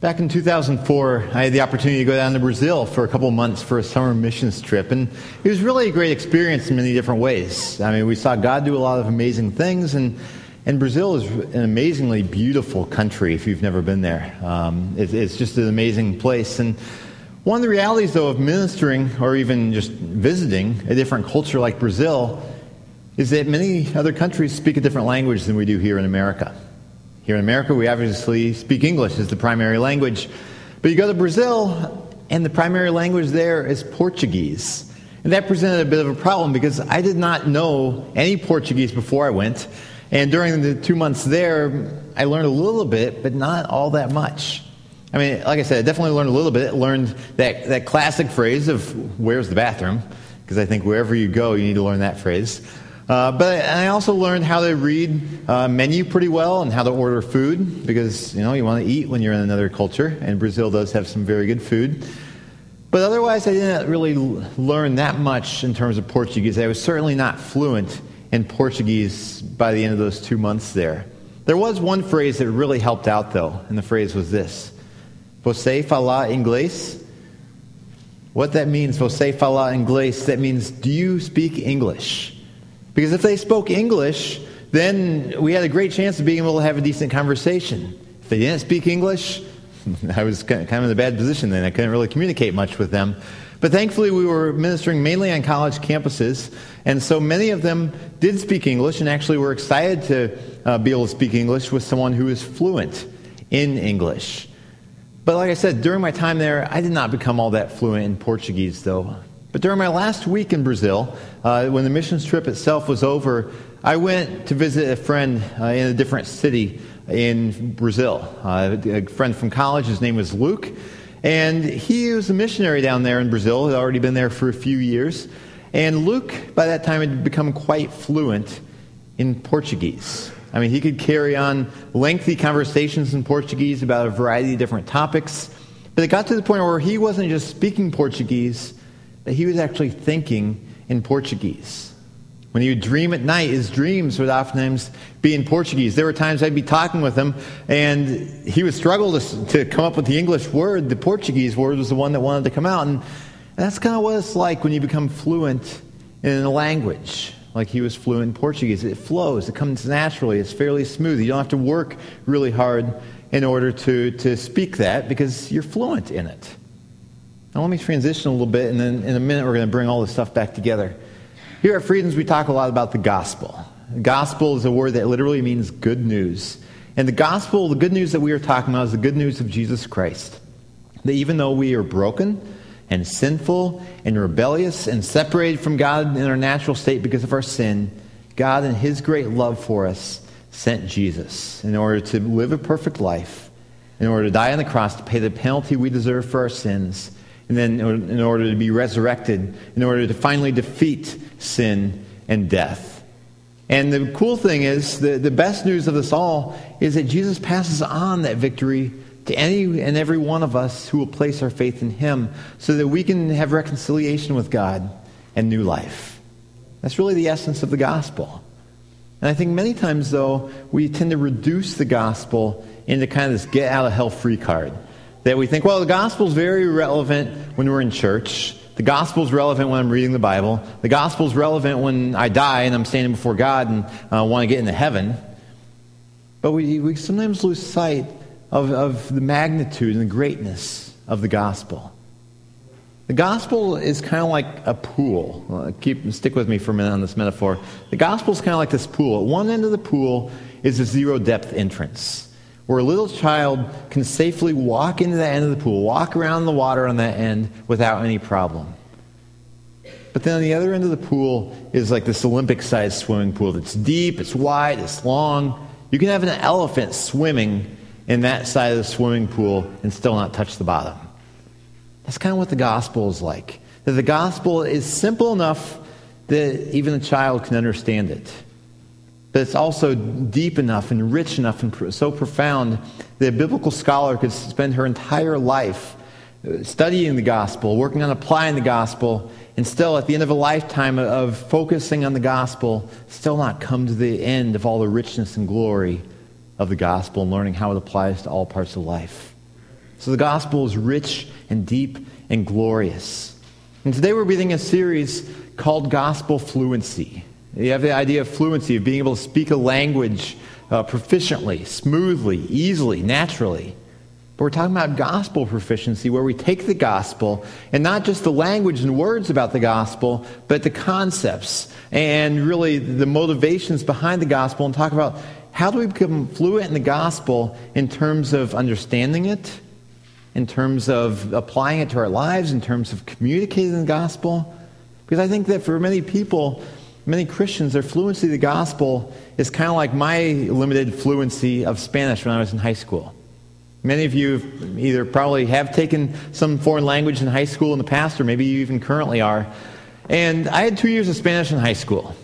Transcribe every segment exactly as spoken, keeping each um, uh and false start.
Back in two thousand four, I had the opportunity to go down to Brazil for a couple months for a summer missions trip, and it was really a great experience in many different ways. I mean, we saw God do a lot of amazing things, and, and Brazil is an amazingly beautiful country if you've never been there. Um, it, it's just an amazing place, and one of the realities, though, of ministering or even just visiting a different culture like Brazil is that many other countries speak a different language than we do here in America. Here in America, we obviously speak English as the primary language. But you go to Brazil, and the primary language there is Portuguese. And that presented a bit of a problem because I did not know any Portuguese before I went. And during the two months there, I learned a little bit, but not all that much. I mean, like I said, I definitely learned a little bit. I learned that, that classic phrase of, where's the bathroom? Because I think wherever you go, you need to learn that phrase. Uh, but I also learned how to read uh, menu pretty well and how to order food because, you know, you want to eat when you're in another culture, and Brazil does have some very good food. But otherwise, I didn't really learn that much in terms of Portuguese. I was certainly not fluent in Portuguese by the end of those two months there. There was one phrase that really helped out, though, and the phrase was this. Você fala inglês? What that means, você fala inglês, that means, do you speak English? Because if they spoke English, then we had a great chance of being able to have a decent conversation. If they didn't speak English, I was kind of in a bad position then. I couldn't really communicate much with them. But thankfully, we were ministering mainly on college campuses, and so many of them did speak English and actually were excited to uh, be able to speak English with someone who is fluent in English. But like I said, during my time there, I did not become all that fluent in Portuguese, though. But during my last week in Brazil, uh, when the missions trip itself was over, I went to visit a friend uh, in a different city in Brazil. Uh, a friend from college, his name was Luke, and he was a missionary down there in Brazil, had already been there for a few years. And Luke, by that time, had become quite fluent in Portuguese. I mean, he could carry on lengthy conversations in Portuguese about a variety of different topics, but it got to the point where he wasn't just speaking Portuguese, that he was actually thinking in Portuguese. When he would dream at night, his dreams would oftentimes be in Portuguese. There were times I'd be talking with him, and he would struggle to, to come up with the English word. The Portuguese word was the one that wanted to come out, and that's kind of what it's like when you become fluent in a language. Like he was fluent in Portuguese. It flows. It comes naturally. It's fairly smooth. You don't have to work really hard in order to, to speak that because you're fluent in it. Now let me transition a little bit, and then in a minute we're going to bring all this stuff back together. Here at Freedoms, we talk a lot about the gospel. The gospel is a word that literally means good news. And the gospel, the good news that we are talking about is the good news of Jesus Christ. That even though we are broken and sinful and rebellious and separated from God in our natural state because of our sin, God in His great love for us sent Jesus in order to live a perfect life, in order to die on the cross to pay the penalty we deserve for our sins, and then in order to be resurrected, in order to finally defeat sin and death. And the cool thing is, the, the best news of this all is that Jesus passes on that victory to any and every one of us who will place our faith in Him so that we can have reconciliation with God and new life. That's really the essence of the gospel. And I think many times, though, we tend to reduce the gospel into kind of this get-out-of-hell-free card. That we think, well, the gospel's very relevant when we're in church. The gospel's relevant when I'm reading the Bible. The gospel's relevant when I die and I'm standing before God and uh, want to get into heaven. But we, we sometimes lose sight of, of the magnitude and the greatness of the gospel. The gospel is kind of like a pool. Uh, keep stick with me for a minute on this metaphor. The gospel's kind of like this pool. At one end of the pool is a zero-depth entrance, where a little child can safely walk into the end of the pool, walk around the water on that end without any problem. But then on the other end of the pool is like this Olympic-sized swimming pool that's deep, it's wide, it's long. You can have an elephant swimming in that side of the swimming pool and still not touch the bottom. That's kind of what the gospel is like. That the gospel is simple enough that even a child can understand it. But it's also deep enough and rich enough and so profound that a biblical scholar could spend her entire life studying the gospel, working on applying the gospel, and still at the end of a lifetime of focusing on the gospel, still not come to the end of all the richness and glory of the gospel and learning how it applies to all parts of life. So the gospel is rich and deep and glorious. And today we're reading a series called Gospel Fluency. You have the idea of fluency, of being able to speak a language uh, proficiently, smoothly, easily, naturally. But we're talking about gospel proficiency, where we take the gospel, and not just the language and words about the gospel, but the concepts and really the motivations behind the gospel, and talk about how do we become fluent in the gospel in terms of understanding it, in terms of applying it to our lives, in terms of communicating the gospel. Because I think that for many people, many Christians, their fluency of the gospel is kind of like my limited fluency of Spanish when I was in high school. Many of you either probably have taken some foreign language in high school in the past, or maybe you even currently are. And I had two years of Spanish in high school.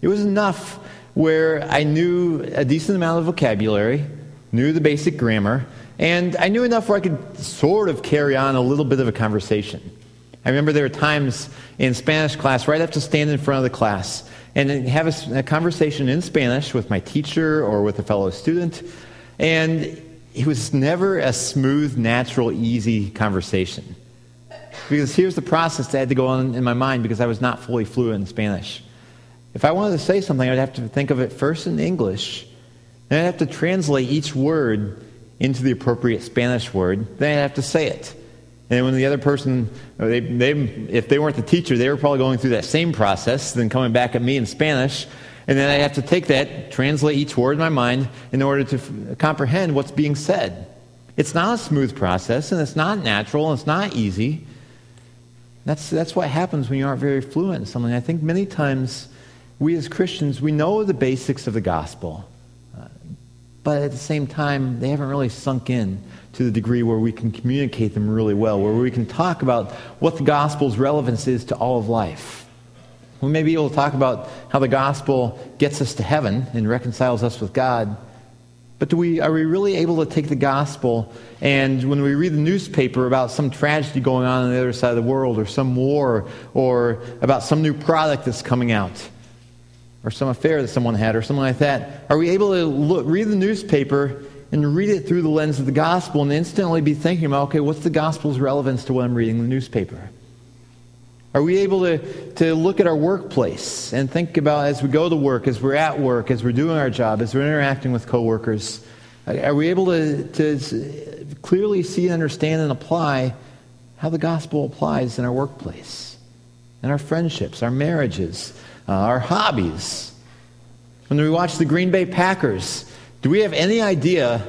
It was enough where I knew a decent amount of vocabulary, knew the basic grammar, and I knew enough where I could sort of carry on a little bit of a conversation. I remember there were times in Spanish class where I'd have to stand in front of the class and have a, a conversation in Spanish with my teacher or with a fellow student, and it was never a smooth, natural, easy conversation. Because here's the process that had to go on in my mind, because I was not fully fluent in Spanish. If I wanted to say something, I'd have to think of it first in English, then I'd have to translate each word into the appropriate Spanish word, then I'd have to say it. And when the other person, they, they, if they weren't the teacher, they were probably going through that same process, then coming back at me in Spanish, and then I'd have to take that, translate each word in my mind in order to f- comprehend what's being said. It's not a smooth process, and it's not natural, and it's not easy. That's, that's what happens when you aren't very fluent in something. I think many times we as Christians, we know the basics of the gospel, but at the same time, they haven't really sunk in to the degree where we can communicate them really well, where we can talk about what the gospel's relevance is to all of life. We may be able to talk about how the gospel gets us to heaven and reconciles us with God, but do we, are we really able to take the gospel, and when we read the newspaper about some tragedy going on on the other side of the world, or some war, or about some new product that's coming out, or some affair that someone had, or something like that, are we able to look, read the newspaper and read it through the lens of the gospel and instantly be thinking about, okay, what's the gospel's relevance to what I'm reading in the newspaper? Are we able to, to look at our workplace and think about, as we go to work, as we're at work, as we're doing our job, as we're interacting with coworkers, are we able to, to clearly see, understand, and apply how the gospel applies in our workplace, in our friendships, our marriages, Uh, our hobbies? When we watch the Green Bay Packers, do we have any idea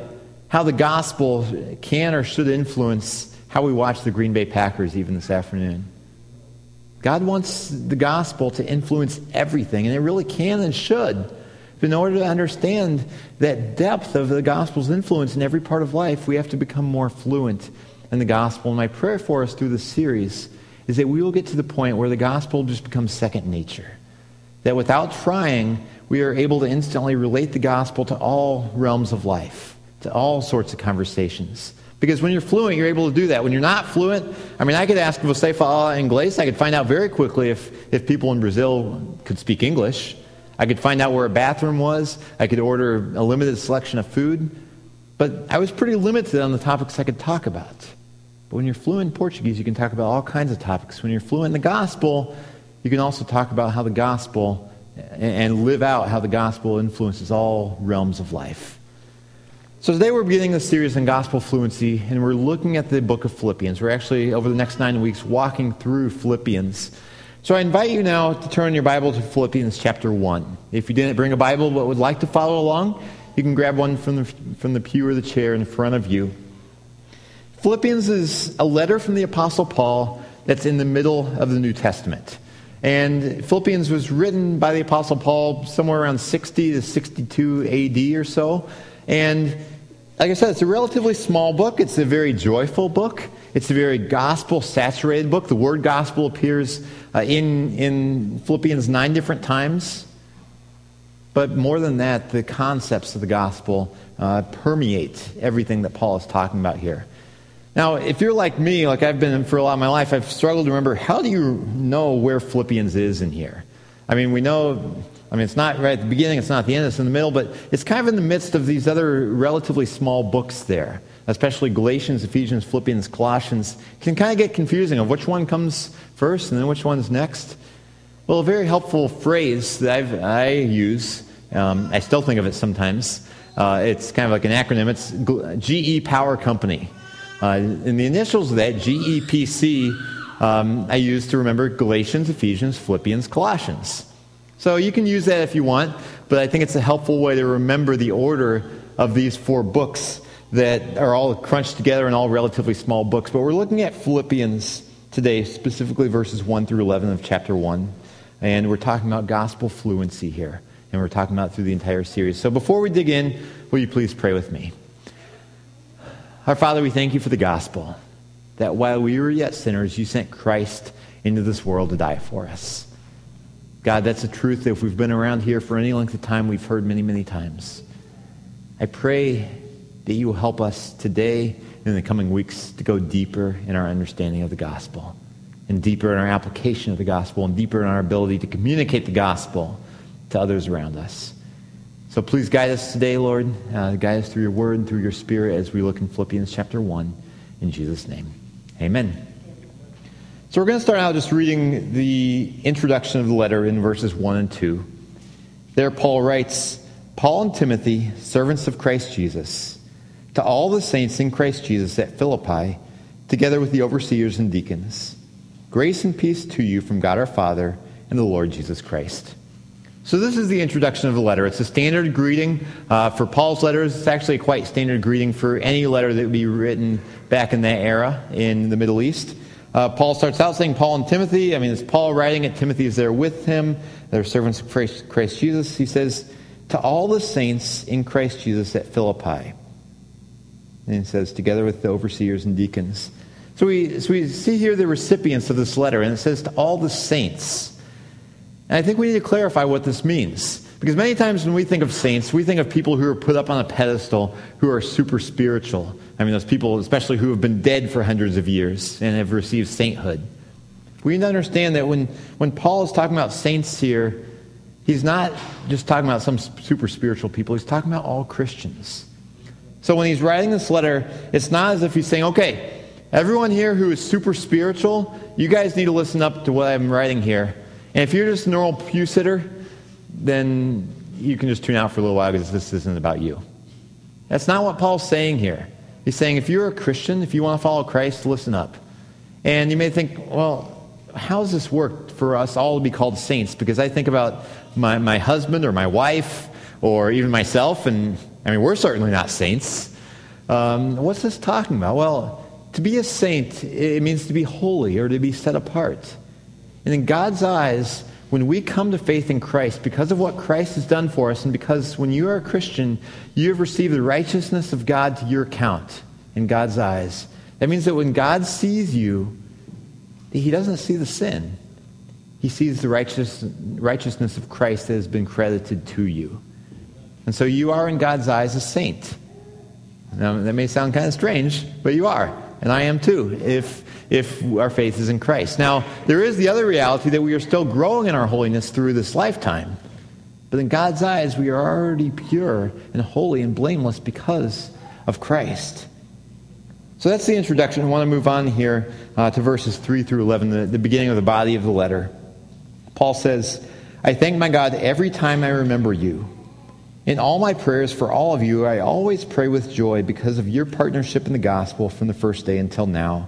how the gospel can or should influence how we watch the Green Bay Packers even this afternoon? God wants the gospel to influence everything, and it really can and should. But in order to understand that depth of the gospel's influence in every part of life, we have to become more fluent in the gospel. And my prayer for us through this series is that we will get to the point where the gospel just becomes second nature. That without trying, we are able to instantly relate the gospel to all realms of life, to all sorts of conversations. Because when you're fluent, you're able to do that. When you're not fluent, I mean, I could ask, "Você fala inglês?" I could find out very quickly if, if people in Brazil could speak English. I could find out where a bathroom was. I could order a limited selection of food. But I was pretty limited on the topics I could talk about. But when you're fluent in Portuguese, you can talk about all kinds of topics. When you're fluent in the gospel, you can also talk about how the gospel and live out how the gospel influences all realms of life. So today we're beginning a series on gospel fluency, and we're looking at the book of Philippians. We're actually, over the next nine weeks, walking through Philippians. So I invite you now to turn your Bible to Philippians chapter one. If you didn't bring a Bible but would like to follow along, you can grab one from the, from the pew or the chair in front of you. Philippians is a letter from the Apostle Paul that's in the middle of the New Testament. And Philippians was written by the Apostle Paul somewhere around sixty to sixty-two A D or so. And like I said, it's a relatively small book. It's a very joyful book. It's a very gospel-saturated book. The word gospel appears uh, in, in Philippians nine different times. But more than that, the concepts of the gospel uh, permeate everything that Paul is talking about here. Now, if you're like me, like I've been for a lot of my life, I've struggled to remember, how do you know where Philippians is in here? I mean, we know I mean, it's not right at the beginning, it's not at the end, it's in the middle, but it's kind of in the midst of these other relatively small books there, especially Galatians, Ephesians, Philippians, Colossians. It can kind of get confusing of which one comes first and then which one's next. Well, a very helpful phrase that I've, I use, um, I still think of it sometimes, uh, it's kind of like an acronym, it's G E Power Company. Uh, and the initials of that, G E P C, um, I use to remember Galatians, Ephesians, Philippians, Colossians. So you can use that if you want, but I think it's a helpful way to remember the order of these four books that are all crunched together and all relatively small books. But we're looking at Philippians today, specifically verses one through eleven of chapter one. And we're talking about gospel fluency here, and we're talking about through the entire series. So before we dig in, will you please pray with me? Our Father, we thank you for the gospel, that while we were yet sinners, you sent Christ into this world to die for us. God, that's a truth that if we've been around here for any length of time, we've heard many, many times. I pray that you will help us today and in the coming weeks to go deeper in our understanding of the gospel, and deeper in our application of the gospel, and deeper in our ability to communicate the gospel to others around us. So please guide us today, Lord. Uh, guide us through your word and through your spirit as we look in Philippians chapter one. In Jesus' name, amen. So we're going to start out just reading the introduction of the letter in verses one and two. There Paul writes, "Paul and Timothy, servants of Christ Jesus, to all the saints in Christ Jesus at Philippi, together with the overseers and deacons, grace and peace to you from God our Father and the Lord Jesus Christ." So this is the introduction of the letter. It's a standard greeting uh, for Paul's letters. It's actually a quite standard greeting for any letter that would be written back in that era in the Middle East. Uh, Paul starts out saying Paul and Timothy. I mean, it's Paul writing it. Timothy is there with him. They're servants of Christ, Christ Jesus. He says, to all the saints in Christ Jesus at Philippi. And he says, together with the overseers and deacons. So we, so we see here the recipients of this letter, and it says to all the saints. And I think we need to clarify what this means. Because many times when we think of saints, we think of people who are put up on a pedestal who are super spiritual. I mean, those people, especially who have been dead for hundreds of years and have received sainthood. We need to understand that when, when Paul is talking about saints here, he's not just talking about some super spiritual people. He's talking about all Christians. So when he's writing this letter, it's not as if he's saying, okay, everyone here who is super spiritual, you guys need to listen up to what I'm writing here. And if you're just a normal pew sitter, then you can just tune out for a little while because this isn't about you. That's not what Paul's saying here. He's saying if you're a Christian, if you want to follow Christ, listen up. And you may think, well, how has this worked for us all to be called saints? Because I think about my, my husband or my wife or even myself, and I mean, we're certainly not saints. Um, what's this talking about? Well, to be a saint, it means to be holy or to be set apart. And in God's eyes, when we come to faith in Christ, because of what Christ has done for us, and because when you are a Christian, you have received the righteousness of God to your account in God's eyes. That means that when God sees you, he doesn't see the sin. He sees the righteous, righteousness of Christ that has been credited to you. And so you are in God's eyes a saint. Now, that may sound kind of strange, but you are. And I am too, if if our faith is in Christ. Now, there is the other reality that we are still growing in our holiness through this lifetime. But in God's eyes, we are already pure and holy and blameless because of Christ. So that's the introduction. I want to move on here uh, to verses three through eleven, the, the beginning of the body of the letter. Paul says, "I thank my God every time I remember you. In all my prayers for all of you, I always pray with joy because of your partnership in the gospel from the first day until now,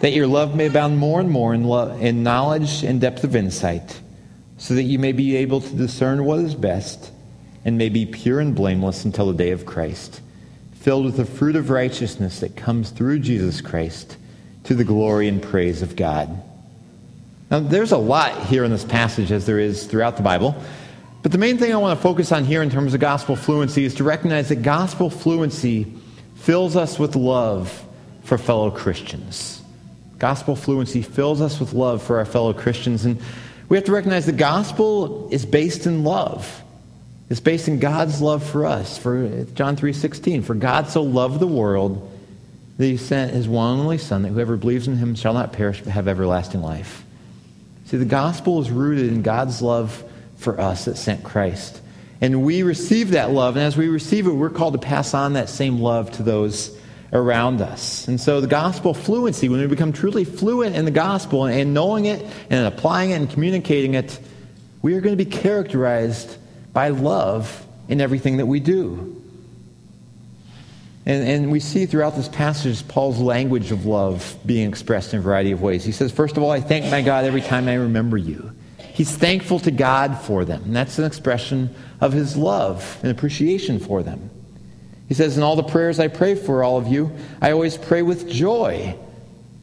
that your love may abound more and more in, love, in knowledge and depth of insight, so that you may be able to discern what is best and may be pure and blameless until the day of Christ, filled with the fruit of righteousness that comes through Jesus Christ to the glory and praise of God." Now, there's a lot here in this passage, as there is throughout the Bible. But the main thing I want to focus on here in terms of gospel fluency is to recognize that gospel fluency fills us with love for fellow Christians. Gospel fluency fills us with love for our fellow Christians. And we have to recognize the gospel is based in love. It's based in God's love for us. For John three sixteen, for God so loved the world that he sent his one and only Son, that whoever believes in him shall not perish but have everlasting life. See, the gospel is rooted in God's love for us that sent Christ. And we receive that love, and as we receive it, we're called to pass on that same love to those around us. And so the gospel fluency, when we become truly fluent in the gospel and knowing it and applying it and communicating it, we are going to be characterized by love in everything that we do. And, and we see throughout this passage Paul's language of love being expressed in a variety of ways. He says, first of all, I thank my God every time I remember you. He's thankful to God for them. And that's an expression of his love and appreciation for them. He says, in all the prayers I pray for all of you, I always pray with joy.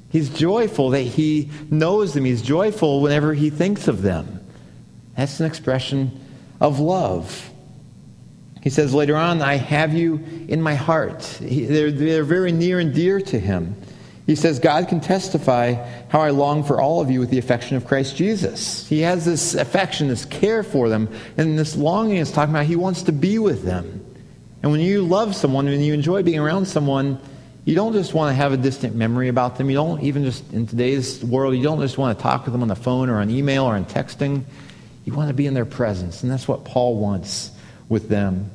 He's joyful that he knows them. He's joyful whenever he thinks of them. That's an expression of love. He says later on, I have you in my heart. He, they're, they're very near and dear to him. He says, God can testify how I long for all of you with the affection of Christ Jesus. He has this affection, this care for them, and this longing is talking about he wants to be with them. And when you love someone, when you enjoy being around someone, you don't just want to have a distant memory about them. You don't even just, in today's world, you don't just want to talk with them on the phone or on email or on texting. You want to be in their presence, and that's what Paul wants with them.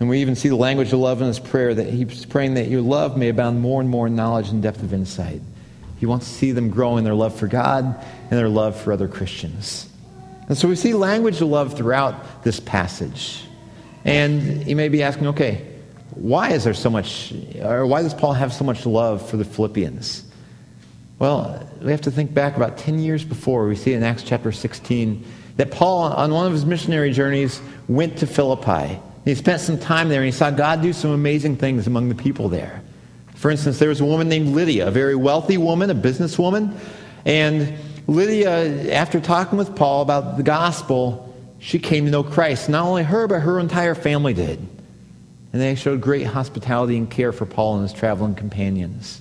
And we even see the language of love in his prayer, that he's praying that your love may abound more and more in knowledge and depth of insight. He wants to see them grow in their love for God and their love for other Christians. And so we see language of love throughout this passage. And you may be asking, okay, why is there so much, or why does Paul have so much love for the Philippians? Well, we have to think back about ten years before. We see in Acts chapter sixteen that Paul, on one of his missionary journeys, went to Philippi. He spent some time there, and he saw God do some amazing things among the people there. For instance, there was a woman named Lydia, a very wealthy woman, a businesswoman. And Lydia, after talking with Paul about the gospel, she came to know Christ. Not only her, but her entire family did. And they showed great hospitality and care for Paul and his traveling companions.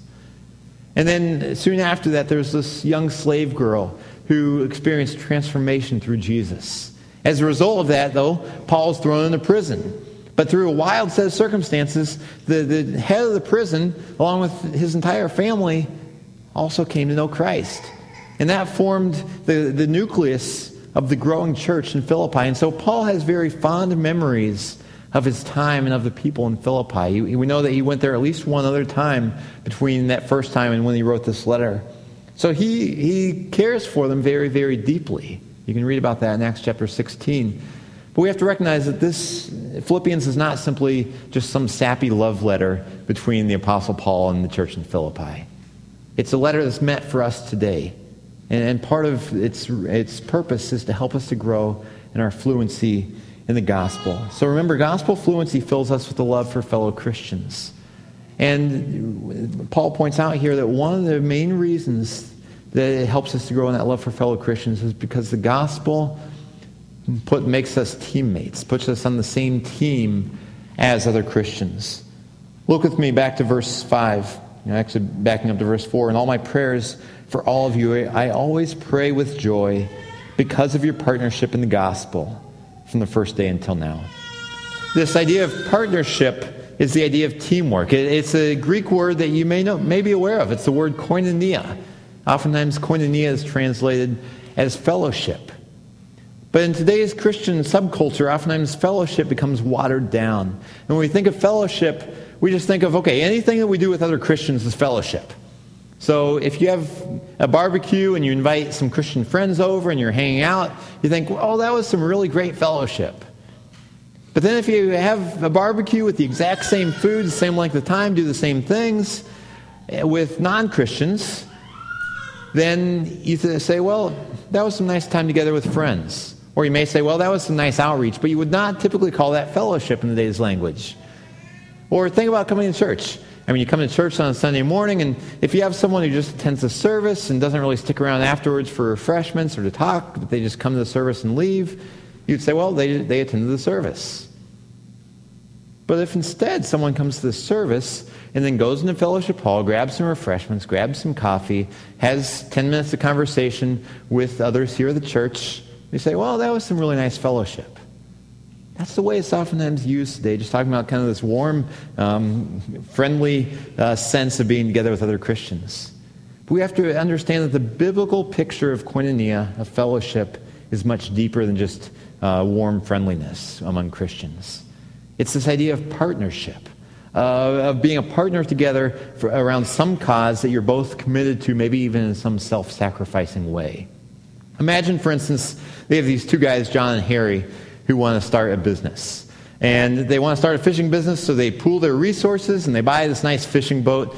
And then soon after that, there was this young slave girl who experienced transformation through Jesus. As a result of that, though, Paul's thrown into prison. But through a wild set of circumstances, the, the head of the prison, along with his entire family, also came to know Christ. And that formed the, the nucleus of the growing church in Philippi. And so Paul has very fond memories of his time and of the people in Philippi. We know that he went there at least one other time between that first time and when he wrote this letter. So he, he cares for them very, very deeply. You can read about that in Acts chapter sixteen. But we have to recognize that this Philippians is not simply just some sappy love letter between the Apostle Paul and the church in Philippi. It's a letter that's meant for us today. And, and part of its, its purpose is to help us to grow in our fluency in the gospel. So remember, gospel fluency fills us with the love for fellow Christians. And Paul points out here that one of the main reasons that it helps us to grow in that love for fellow Christians is because the gospel put, makes us teammates, puts us on the same team as other Christians. Look with me back to verse five, you know, actually backing up to verse four. In all my prayers for all of you, I always pray with joy because of your partnership in the gospel from the first day until now. This idea of partnership is the idea of teamwork. It, it's a Greek word that you may know, may be aware of. It's the word koinonia. Oftentimes, koinonia is translated as fellowship. But in today's Christian subculture, oftentimes fellowship becomes watered down. And when we think of fellowship, we just think of, okay, anything that we do with other Christians is fellowship. So if you have a barbecue and you invite some Christian friends over and you're hanging out, you think, oh, that was some really great fellowship. But then if you have a barbecue with the exact same food, the same length of time, do the same things with non-Christians, then you say, well, that was some nice time together with friends. Or you may say, well, that was some nice outreach. But you would not typically call that fellowship in today's language. Or think about coming to church. I mean, you come to church on a Sunday morning, and if you have someone who just attends the service and doesn't really stick around afterwards for refreshments or to talk, but they just come to the service and leave, You'd say, well, they, they attended the service. But if instead someone comes to the service and then goes into fellowship hall, grabs some refreshments, grabs some coffee, has ten minutes of conversation with others here at the church, they say, well, that was some really nice fellowship. That's the way it's oftentimes used today, just talking about kind of this warm, um, friendly uh, sense of being together with other Christians. But we have to understand that the biblical picture of koinonia, of fellowship, is much deeper than just uh, warm friendliness among Christians. It's this idea of partnership, uh, of being a partner together for, around some cause that you're both committed to, maybe even in some self-sacrificing way. Imagine, for instance, they have these two guys, John and Harry, who want to start a business. And they want to start a fishing business, so they pool their resources and they buy this nice fishing boat.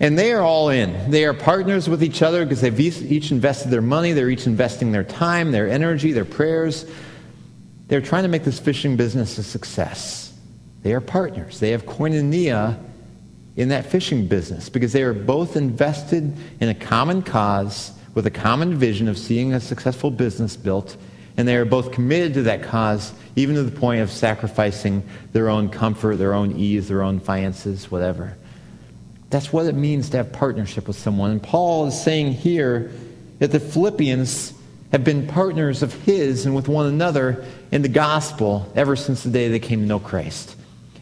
And they are all in. They are partners with each other because they've each invested their money, they're each investing their time, their energy, their prayers. They're trying to make this fishing business a success. They are partners. They have koinonia in that fishing business because they are both invested in a common cause with a common vision of seeing a successful business built, and they are both committed to that cause, even to the point of sacrificing their own comfort, their own ease, their own finances, whatever. That's what it means to have partnership with someone. And Paul is saying here that the Philippians have been partners of his and with one another in the gospel ever since the day they came to know Christ.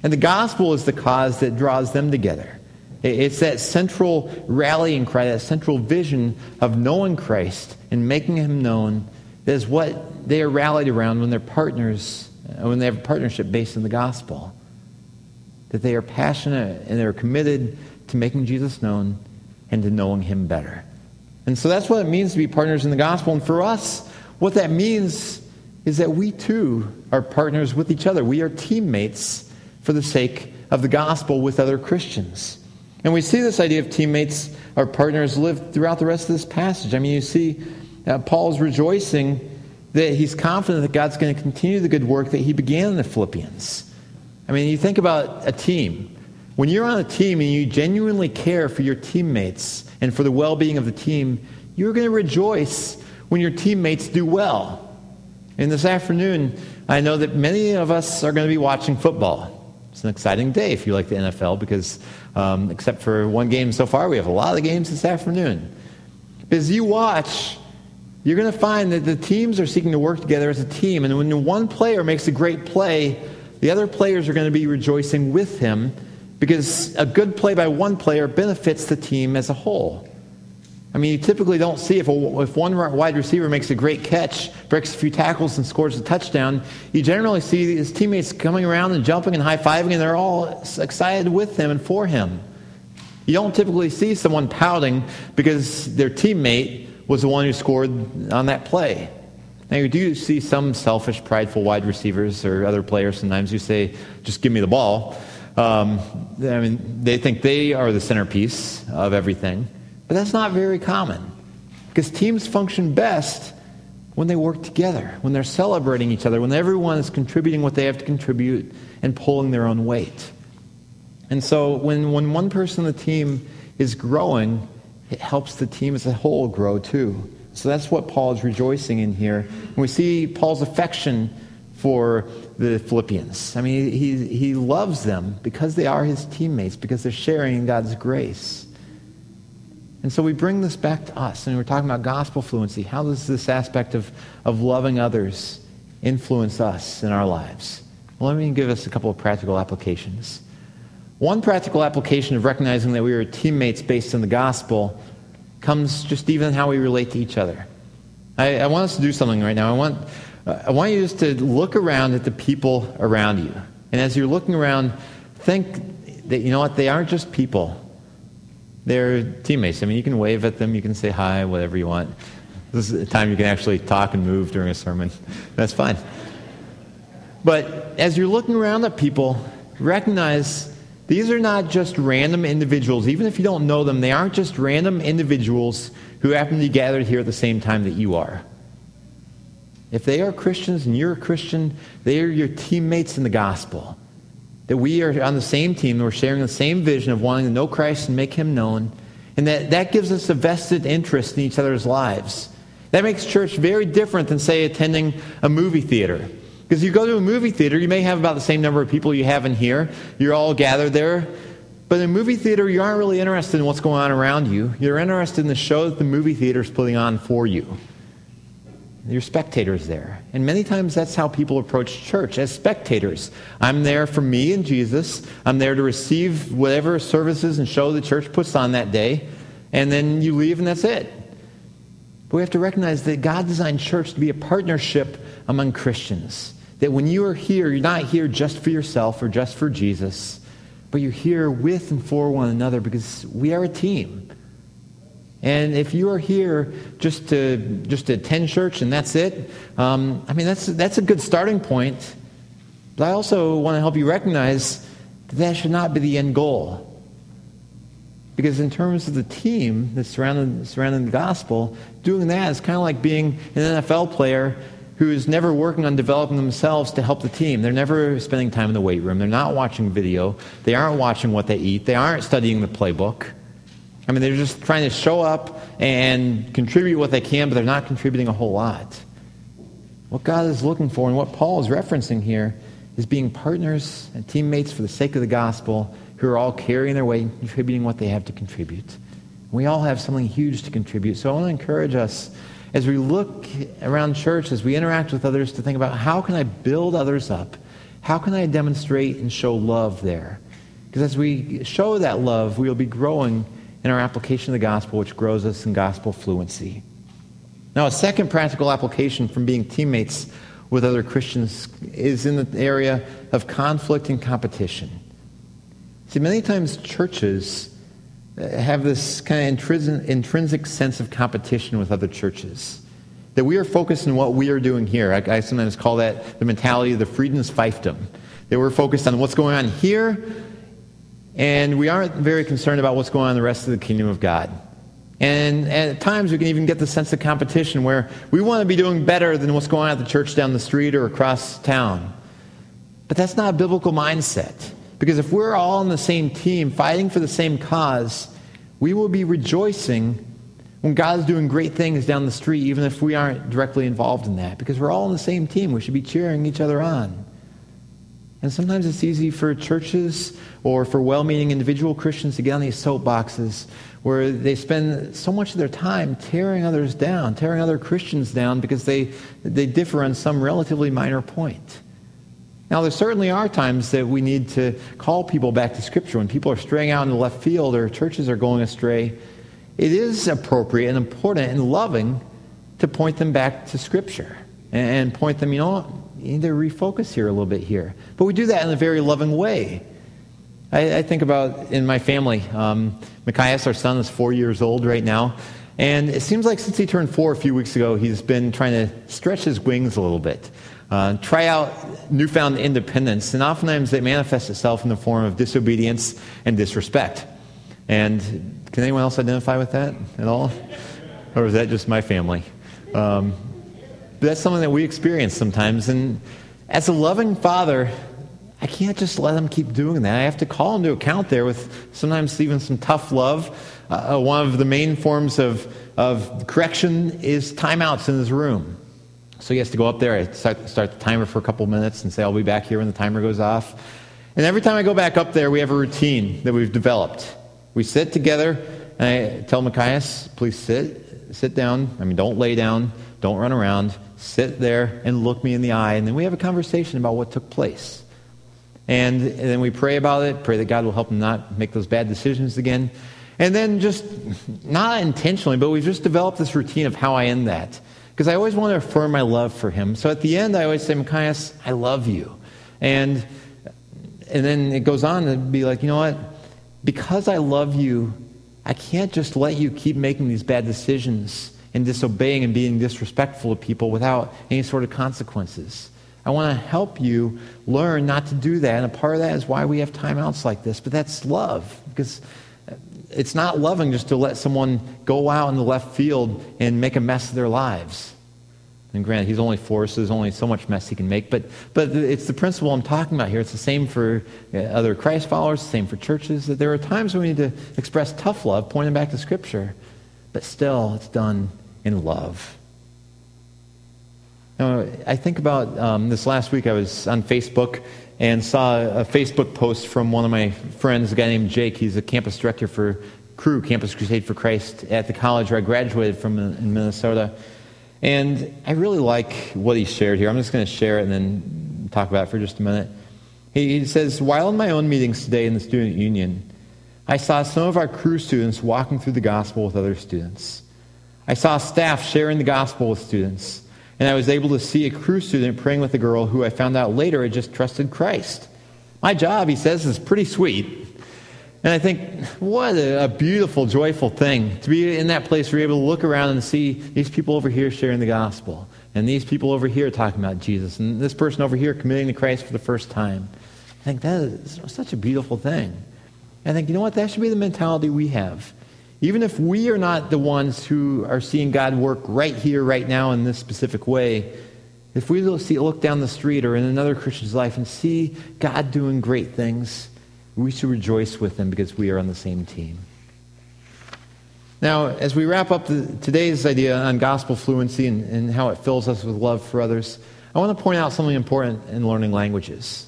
And the gospel is the cause that draws them together. It's that central rallying cry, that central vision of knowing Christ and making him known. That is what they are rallied around when they're partners, when they have a partnership based on the gospel. That they are passionate and they're committed to making Jesus known and to knowing him better. And so that's what it means to be partners in the gospel. And for us, what that means is that we too are partners with each other. We are teammates for the sake of the gospel with other Christians. And we see this idea of teammates or partners live throughout the rest of this passage. I mean, you see uh, Paul's rejoicing that he's confident that God's going to continue the good work that he began in the Philippians. I mean, you think about a team. When you're on a team and you genuinely care for your teammates and for the well-being of the team, you're going to rejoice when your teammates do well. And this afternoon, I know that many of us are going to be watching football. It's an exciting day if you like the N F L because um, except for one game so far, we have a lot of games this afternoon. As you watch, you're going to find that the teams are seeking to work together as a team. And when one player makes a great play, the other players are going to be rejoicing with him because a good play by one player benefits the team as a whole. I mean, you typically don't see if, a, if one wide receiver makes a great catch, breaks a few tackles, and scores a touchdown, you generally see his teammates coming around and jumping and high-fiving, and they're all excited with him and for him. You don't typically see someone pouting because their teammate was the one who scored on that play. Now, you do see some selfish, prideful wide receivers or other players sometimes who say, just give me the ball. Um, I mean, they think they are the centerpiece of everything. But that's not very common because teams function best when they work together, when they're celebrating each other, when everyone is contributing what they have to contribute and pulling their own weight. And so when, when one person on the team is growing, it helps the team as a whole grow too. So that's what Paul is rejoicing in here. And we see Paul's affection for the Philippians. I mean, he, he loves them because they are his teammates, because they're sharing in God's grace. And so we bring this back to us, and we're talking about gospel fluency. How does this aspect of, of loving others influence us in our lives? Well, let me give us a couple of practical applications. One practical application of recognizing that we are teammates based on the gospel comes just even in how we relate to each other. I, I want us to do something right now. I want, I want you just to look around at the people around you. And as you're looking around, think that, you know what, they aren't just people. They're teammates. I mean, you can wave at them, you can say hi, whatever you want. This is a time you can actually talk and move during a sermon. That's fine. But as you're looking around at people, recognize these are not just random individuals. Even if you don't know them, they aren't just random individuals who happen to be gathered here at the same time that you are. If they are Christians and you're a Christian, they are your teammates in the gospel. That we are on the same team, we're sharing the same vision of wanting to know Christ and make him known, and that, that gives us a vested interest in each other's lives. That makes church very different than, say, attending a movie theater Because you go to a movie theater, you may have about the same number of people you have in here. You're all gathered there. But in a movie theater, you aren't really interested in what's going on around you. You're interested in the show that the movie theater is putting on for you. You're spectators there. And many times that's how people approach church, as spectators. I'm there for me and Jesus. I'm there to receive whatever services and show the church puts on that day. And then you leave and that's it. But we have to recognize that God designed church to be a partnership among Christians. That when you are here, you're not here just for yourself or just for Jesus, but you're here with and for one another because we are a team. And if you are here just to just to attend church and that's it, um, I mean, that's, that's a good starting point. But I also want to help you recognize that that should not be the end goal. Because in terms of the team that's surrounding, surrounding the gospel, doing that is kind of like being an N F L player who is never working on developing themselves to help the team. They're never spending time in the weight room. They're not watching video. They aren't watching what they eat. They aren't studying the playbook. I mean, they're just trying to show up and contribute what they can, but they're not contributing a whole lot. What God is looking for and what Paul is referencing here is being partners and teammates for the sake of the gospel who are all carrying their weight and contributing what they have to contribute. We all have something huge to contribute. So I want to encourage us as we look around church, as we interact with others, to think about how can I build others up? How can I demonstrate and show love there? Because as we show that love, we'll be growing in our application of the gospel, which grows us in gospel fluency. Now, a second practical application from being teammates with other Christians is in the area of conflict and competition. See, many times churches have this kind of intrinsic sense of competition with other churches, that we are focused on what we are doing here. I, I sometimes call that the mentality of the Freedoms fiefdom, that we're focused on what's going on here, and we aren't very concerned about what's going on in the rest of the kingdom of God. And at times we can even get the sense of competition where we want to be doing better than what's going on at the church down the street or across town. But that's not a biblical mindset. Because if we're all on the same team, fighting for the same cause, we will be rejoicing when God is doing great things down the street, even if we aren't directly involved in that. Because we're all on the same team. We should be cheering each other on. And sometimes it's easy for churches or for well-meaning individual Christians to get on these soapboxes where they spend so much of their time tearing others down, tearing other Christians down because they, they differ on some relatively minor point. Now, there certainly are times that we need to call people back to Scripture. When people are straying out in the left field or churches are going astray, it is appropriate and important and loving to point them back to Scripture and point them, you know what? You need to refocus here a little bit here. But we do that in a very loving way. I, I think about in my family, um, Micaiah, our son, is four years old right now. And it seems like since he turned four a few weeks ago, he's been trying to stretch his wings a little bit, uh, try out newfound independence. And oftentimes it manifests itself in the form of disobedience and disrespect. And can anyone else identify with that at all? Or is that just my family? Um But that's something that we experience sometimes. And as a loving father, I can't just let him keep doing that. I have to call him to account there with sometimes even some tough love. Uh, one of the main forms of, of correction is timeouts in his room. So he has to go up there, I start, start the timer for a couple minutes and say, I'll be back here when the timer goes off. And every time I go back up there, we have a routine that we've developed. We sit together, and I tell Micaiah, please sit, sit down. I mean, don't lay down, don't run around. Sit there and look me in the eye, and then we have a conversation about what took place. And, and then we pray about it, pray that God will help him not make those bad decisions again. And then just, not intentionally, but we've just developed this routine of how I end that. Because I always want to affirm my love for him. So at the end, I always say, Micaiah, I love you. And, and then it goes on to be like, you know what? Because I love you, I can't just let you keep making these bad decisions and disobeying and being disrespectful to people without any sort of consequences. I want to help you learn not to do that, and a part of that is why we have timeouts like this, but that's love, because it's not loving just to let someone go out in the left field and make a mess of their lives. And granted, he's only four, so there's only so much mess he can make, but, but it's the principle I'm talking about here. It's the same for other Christ followers, the same for churches, that there are times when we need to express tough love, pointing back to Scripture, but still, it's done in love. Now, I think about um, this last week. I was on Facebook and saw a Facebook post from one of my friends, a guy named Jake. He's a campus director for Crew, Campus Crusade for Christ, at the college where I graduated from in Minnesota. And I really like what he shared here. I'm just going to share it and then talk about it for just a minute. He says, while in my own meetings today in the student union, I saw some of our Crew students walking through the gospel with other students. I saw staff sharing the gospel with students. And I was able to see a Crew student praying with a girl who I found out later had just trusted Christ. My job, he says, is pretty sweet. And I think, what a beautiful, joyful thing to be in that place where you're able to look around and see these people over here sharing the gospel, and these people over here talking about Jesus, and this person over here committing to Christ for the first time. I think that is such a beautiful thing. I think, you know what, that should be the mentality we have. Even if we are not the ones who are seeing God work right here, right now, in this specific way, if we look down the street or in another Christian's life and see God doing great things, we should rejoice with them because we are on the same team. Now, as we wrap up the, today's idea on gospel fluency and, and how it fills us with love for others, I want to point out something important in learning languages.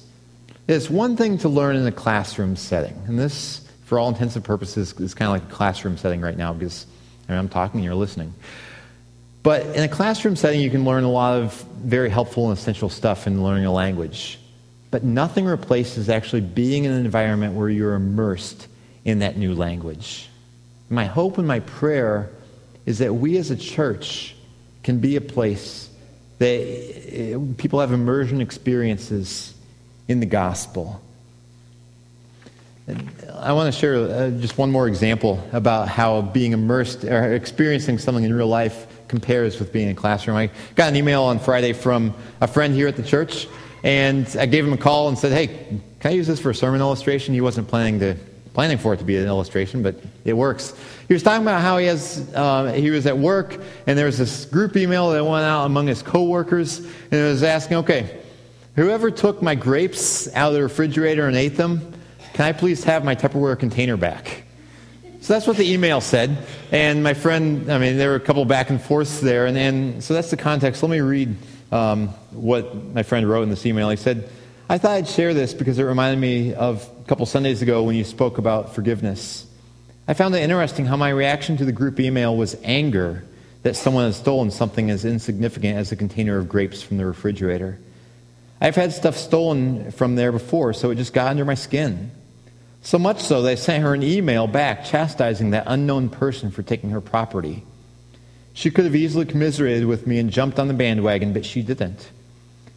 It's one thing to learn in a classroom setting. And this, for all intents and purposes, is kind of like a classroom setting right now because I mean, I'm talking and you're listening. But in a classroom setting, you can learn a lot of very helpful and essential stuff in learning a language. But nothing replaces actually being in an environment where you're immersed in that new language. My hope and my prayer is that we as a church can be a place that people have immersion experiences in the gospel. And I want to share just one more example about how being immersed or experiencing something in real life compares with being in a classroom. I got an email on Friday from a friend here at the church. And I gave him a call and said, hey, can I use this for a sermon illustration? He wasn't planning to planning for it to be an illustration, but it works. He was talking about how he has uh, he was at work, and there was this group email that went out among his coworkers, and it was asking, okay, whoever took my grapes out of the refrigerator and ate them, can I please have my Tupperware container back? So that's what the email said. And my friend, I mean, there were a couple back and forths there, and, and so that's the context. Let me read Um, what my friend wrote in this email. He said, I thought I'd share this because it reminded me of a couple Sundays ago when you spoke about forgiveness. I found it interesting how my reaction to the group email was anger that someone had stolen something as insignificant as a container of grapes from the refrigerator. I've had stuff stolen from there before, so it just got under my skin. So much so that I sent her an email back chastising that unknown person for taking her property. She could have easily commiserated with me and jumped on the bandwagon, but she didn't.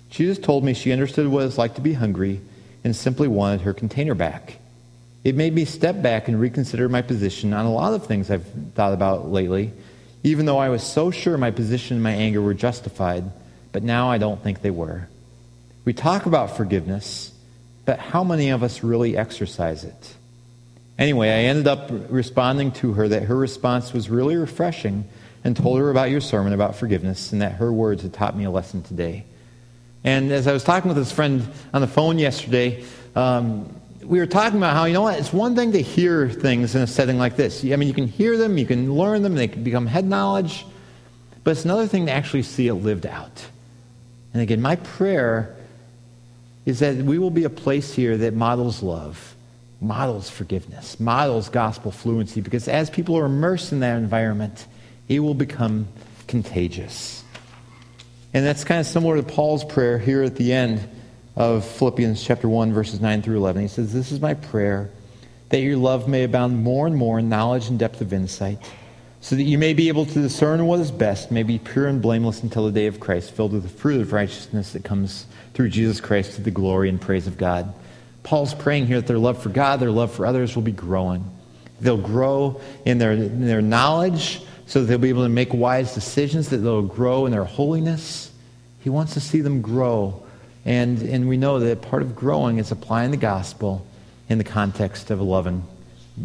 She just told me she understood what it's like to be hungry and simply wanted her container back. It made me step back and reconsider my position on a lot of things I've thought about lately, even though I was so sure my position and my anger were justified, but now I don't think they were. We talk about forgiveness, but how many of us really exercise it? Anyway, I ended up responding to her that her response was really refreshing, and told her about your sermon about forgiveness and that her words had taught me a lesson today. And as I was talking with this friend on the phone yesterday, um, we were talking about how, you know what, it's one thing to hear things in a setting like this. I mean, you can hear them, you can learn them, they can become head knowledge, but it's another thing to actually see it lived out. And again, my prayer is that we will be a place here that models love, models forgiveness, models gospel fluency, because as people are immersed in that environment, it will become contagious. And that's kind of similar to Paul's prayer here at the end of Philippians chapter one, verses nine through eleven. He says, this is my prayer, that your love may abound more and more in knowledge and depth of insight, so that you may be able to discern what is best, may be pure and blameless until the day of Christ, filled with the fruit of righteousness that comes through Jesus Christ to the glory and praise of God. Paul's praying here that their love for God, their love for others will be growing. They'll grow in their, in their knowledge, so that they'll be able to make wise decisions, that they'll grow in their holiness. He wants to see them grow. And, and we know that part of growing is applying the gospel in the context of a loving,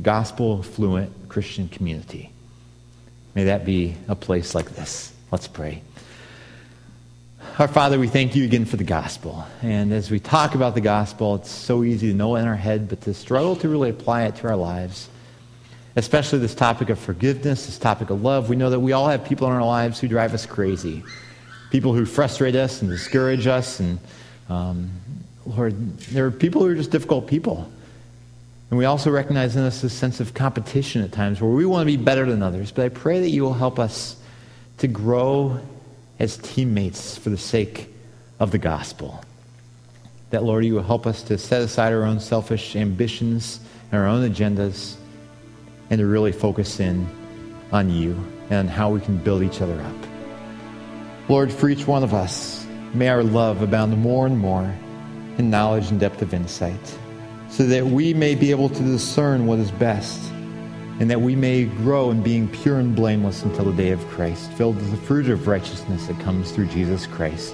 gospel-fluent Christian community. May that be a place like this. Let's pray. Our Father, we thank you again for the gospel. And as we talk about the gospel, it's so easy to know it in our head, but to struggle to really apply it to our lives, especially this topic of forgiveness, this topic of love. We know that we all have people in our lives who drive us crazy. people who frustrate us and discourage us. And um, Lord, there are people who are just difficult people. And we also recognize in us this sense of competition at times where we want to be better than others. But I pray that you will help us to grow as teammates for the sake of the gospel. That, Lord, you will help us to set aside our own selfish ambitions and our own agendas and to really focus in on you and how we can build each other up. Lord, for each one of us, may our love abound more and more in knowledge and depth of insight, so that we may be able to discern what is best, and that we may grow in being pure and blameless until the day of Christ, filled with the fruit of righteousness that comes through Jesus Christ.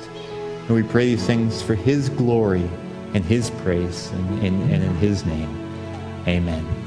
And we pray these things for his glory and his praise and, and, and in his name. Amen.